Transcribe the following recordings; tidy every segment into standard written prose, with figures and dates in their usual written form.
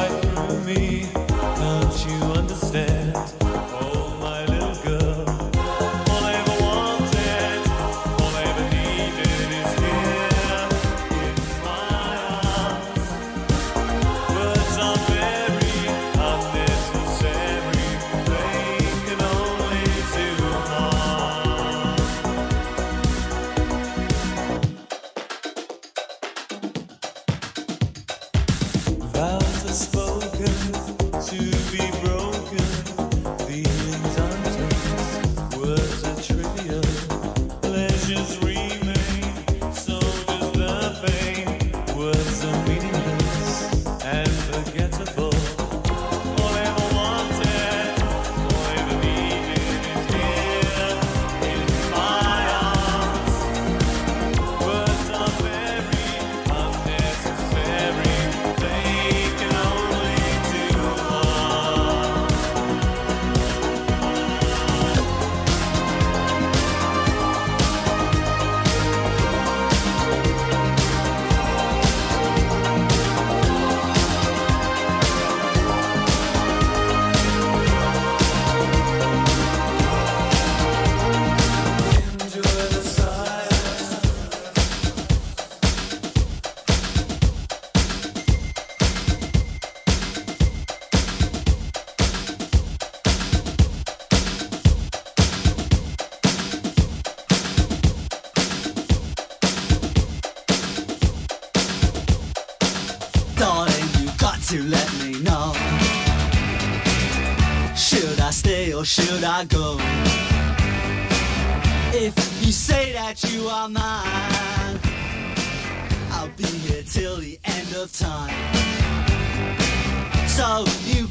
right through me. Don't you understand? Oh, my little girl. All I ever wanted, all I ever needed is here in my arms. Words are very unnecessary. They can only do harm. Vows are spoken to be broken, feelings untamed, words are trivial, pleasures remain, so does the pain. Words are meaningless and forgettable. All I ever wanted, all I ever needed is here in my arms. Words are very unnecessary, they can only Darling, you got to let me know. Should I stay or should I go? If you say that you are mine, I'll be here till the end of time. So you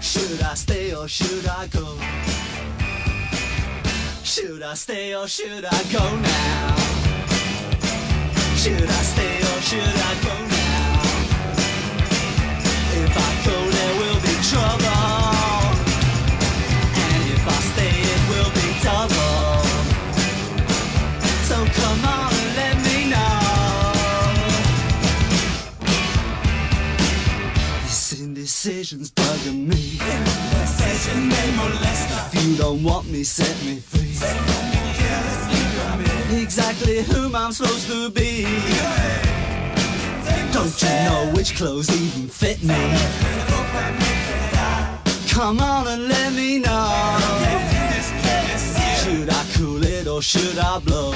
Should I stay or should I go? Should I stay or should I go now? Should I stay or should I go now? If I go, there will be trouble, and if I stay, it will be double. So come on and let me know. This indecision's bugging me. Indecision may molest us. If you don't want me, set me free. Exactly whom I'm supposed to be. Don't you know which clothes even fit me? Come on and let me know. Should I cool it or should I blow?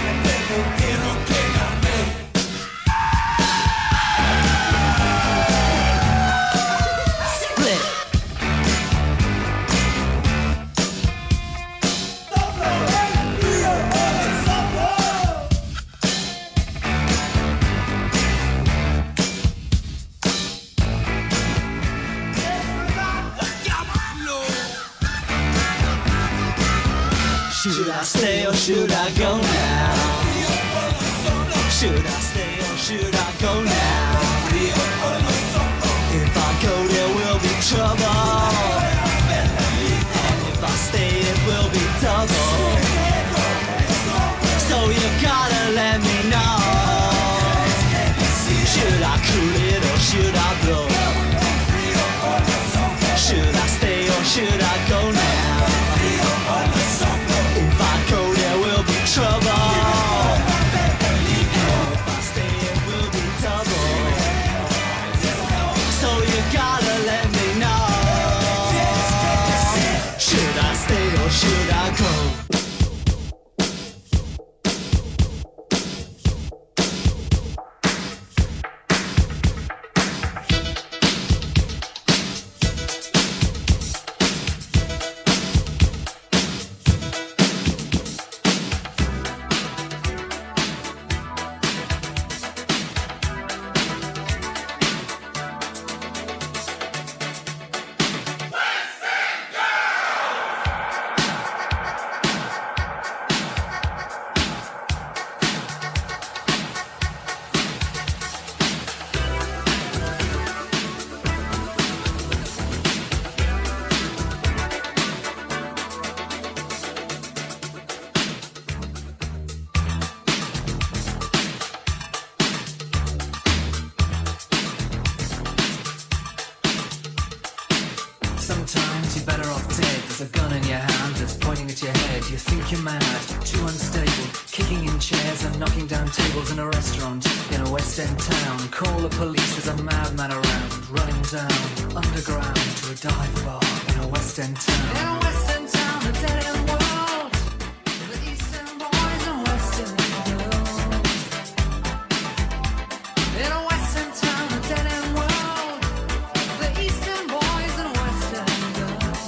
Should I stay or should I go now? Should I stay or should I go now? If I go, there will be trouble, and if I stay, it will be double. So you gotta let me know. Should I cool it or should I blow? Should I stay or should I go now? think you're mad, too unstable, kicking in chairs and knocking down tables in a restaurant in a West End town. Call the police, there's a madman around, running down underground to a dive bar in a West End town. In a West End town, a dead end world, with Eastern boys and West End girls. In a West End town, a dead end world, the Eastern boys and West End girls.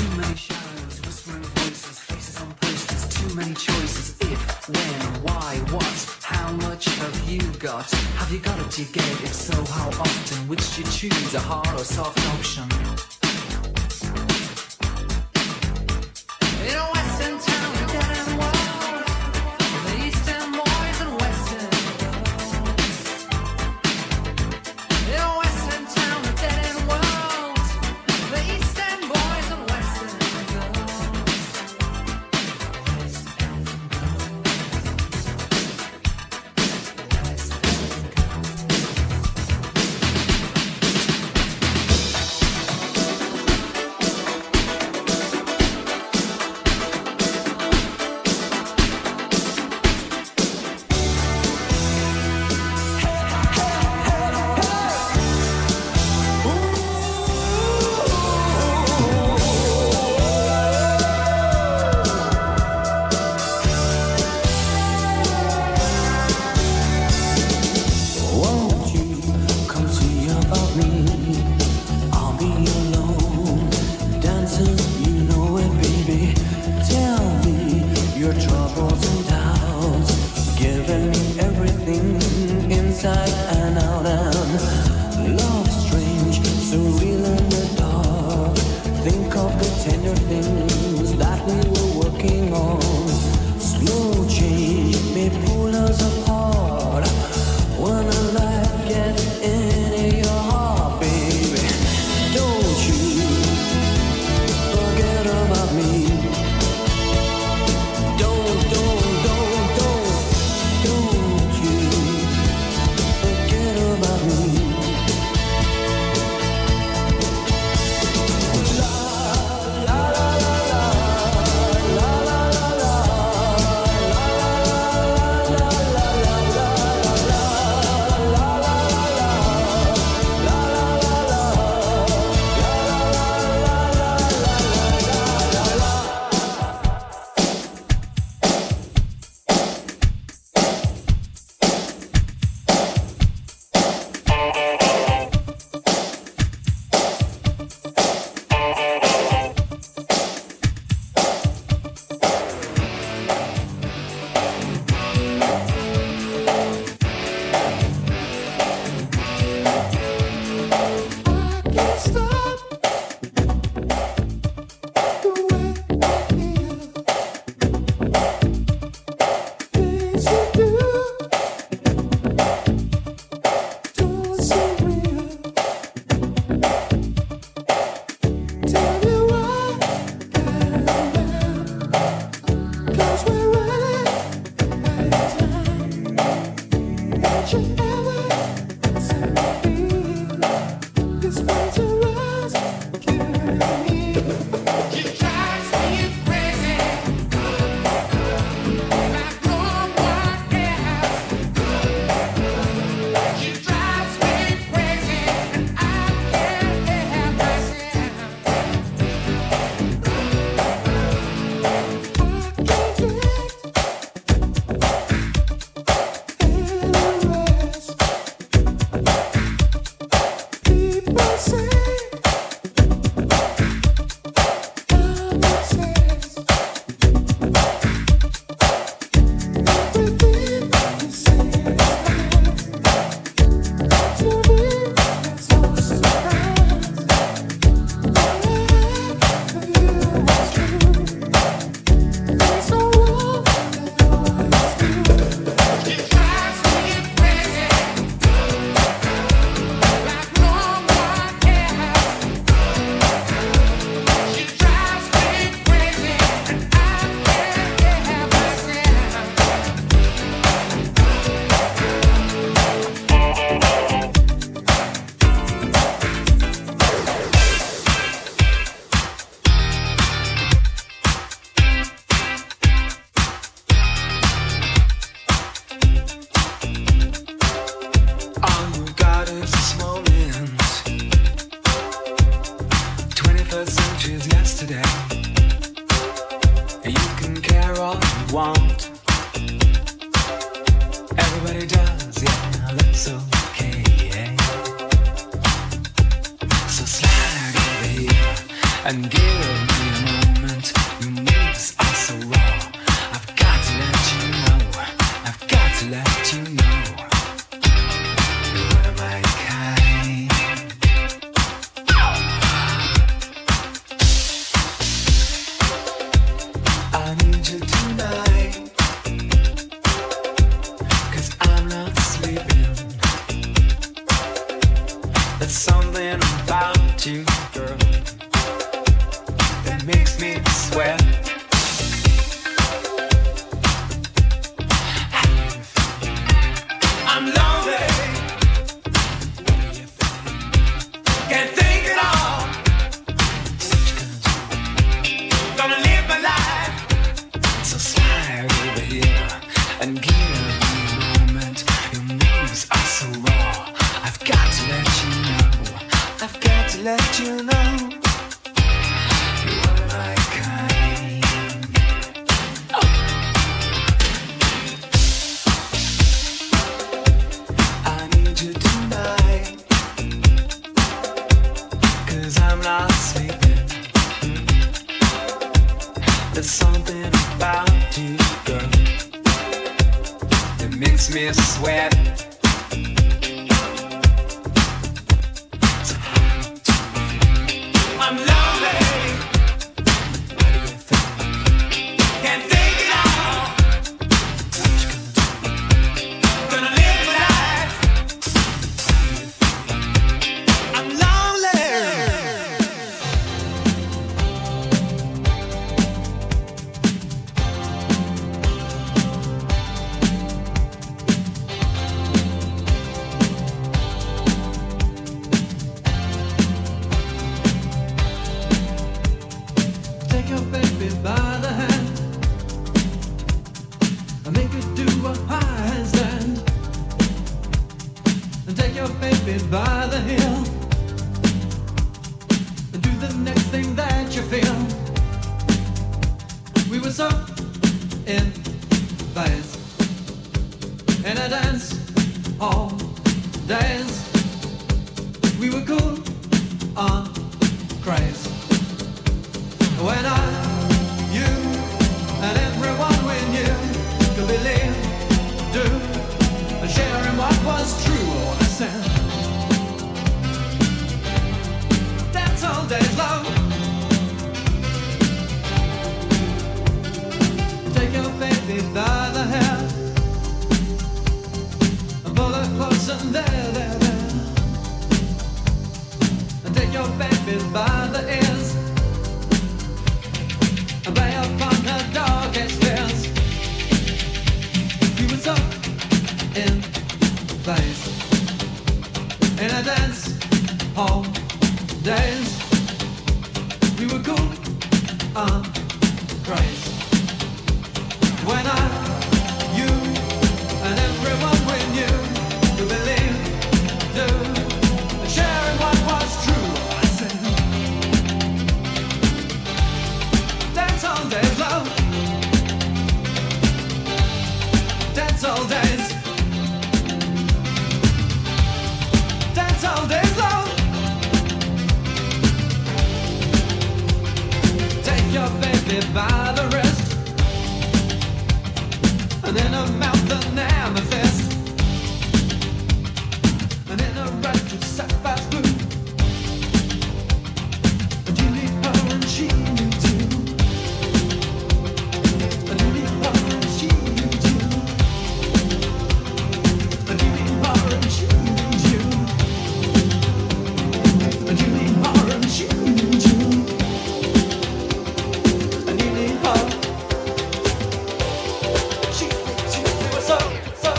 Too many shadows, whispering voices, faces on posters, too many choices. If, when, why, what, how much have you got? Have you got it? Do you get it? If so, how often? Which do you choose, a hard or soft option? In a Western town, a dead end world, the Eastern boys and Western girls. In a Western town, a dead end world, the Eastern boys and Western girls. West End girls. Don't you forget want. Everybody does, yeah, that's okay, yeah. So slide over here and give me a moment. Your moves are so raw. I've got to let you know, I've got to let you know. You're one of my kind. I need you tonight, 'cause I'm not sleeping. There's something about you, girl, that makes me sweat. I'm lonely, can't think at all. Gonna live my life. So slide over here and give me a moment. Your moves are so raw. I've got to let you know. I've got to let you know. You are my kind. I need you tonight, 'cause I'm not sleeping. There's something about you, girl, that makes me sweat. I'm lonely, can't think at all. Gonna live my life. I'm lonely. Take your baby by the hand and make her do a high handstand. And take your baby by the heel and do the next thing that you feel. We were so in phase in a dance all days. We were cool on craze. When I, you, and everyone we knew could believe, do, and share in what was true. I said, that's all day's love. Take your baby by the hair and pull her close and there, there, there. And take your baby by the ears and play upon her darkest fears. We would suck in place in a dance hall days. We were cool and crazy. When I, you, and everyone we knew to believe, do, and sharing what was true. I said, dance all days, love. Dance all days. Dance all days, love. Take your baby by the wrist and in her mouth an amethyst and in her red to sapphire's blue. And you need her and she knew too. And you need her and she knew too. And you need her and she knew too. And you need her and she knew too. And you need her. She thinks you were so, so,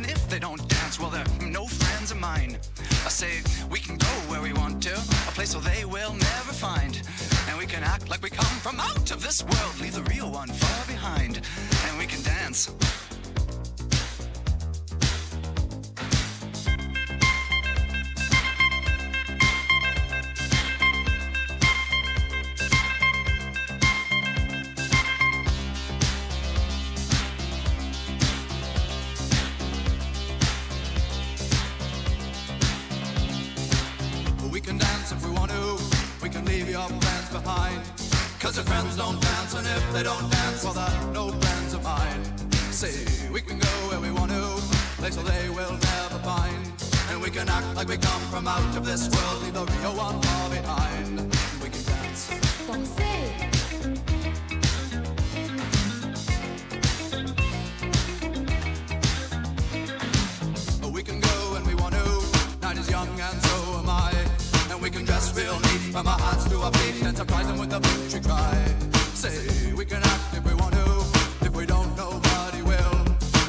And if they don't dance, well, they're no friends of mine. I say, we can go where we want to, a place where they will never find. And we can act like we come from out of this world, leave the real one far behind. And we can dance. They don't dance, well, they're no friends of mine. See, we can go where we want to, place where they will never find. And we can act like we come from out of this world, leave the real one far behind. We can dance. Danser. We can go when we want to, night is young and so am I. And we can dress real neat, from our hearts to our feet, and surprise them with a victory cry. Say, we can act if we want to, if we don't, nobody will.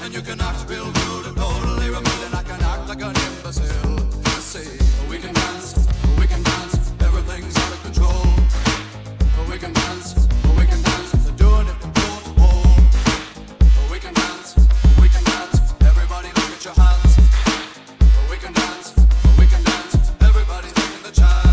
And you can act real rude and totally removed, and I can act like an imbecile. Say, we can dance, everything's out of control. We can dance, they're doing it from pole to pole. We can dance, everybody look at your hands. We can dance, everybody's taking the chance.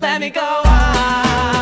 Let me go on.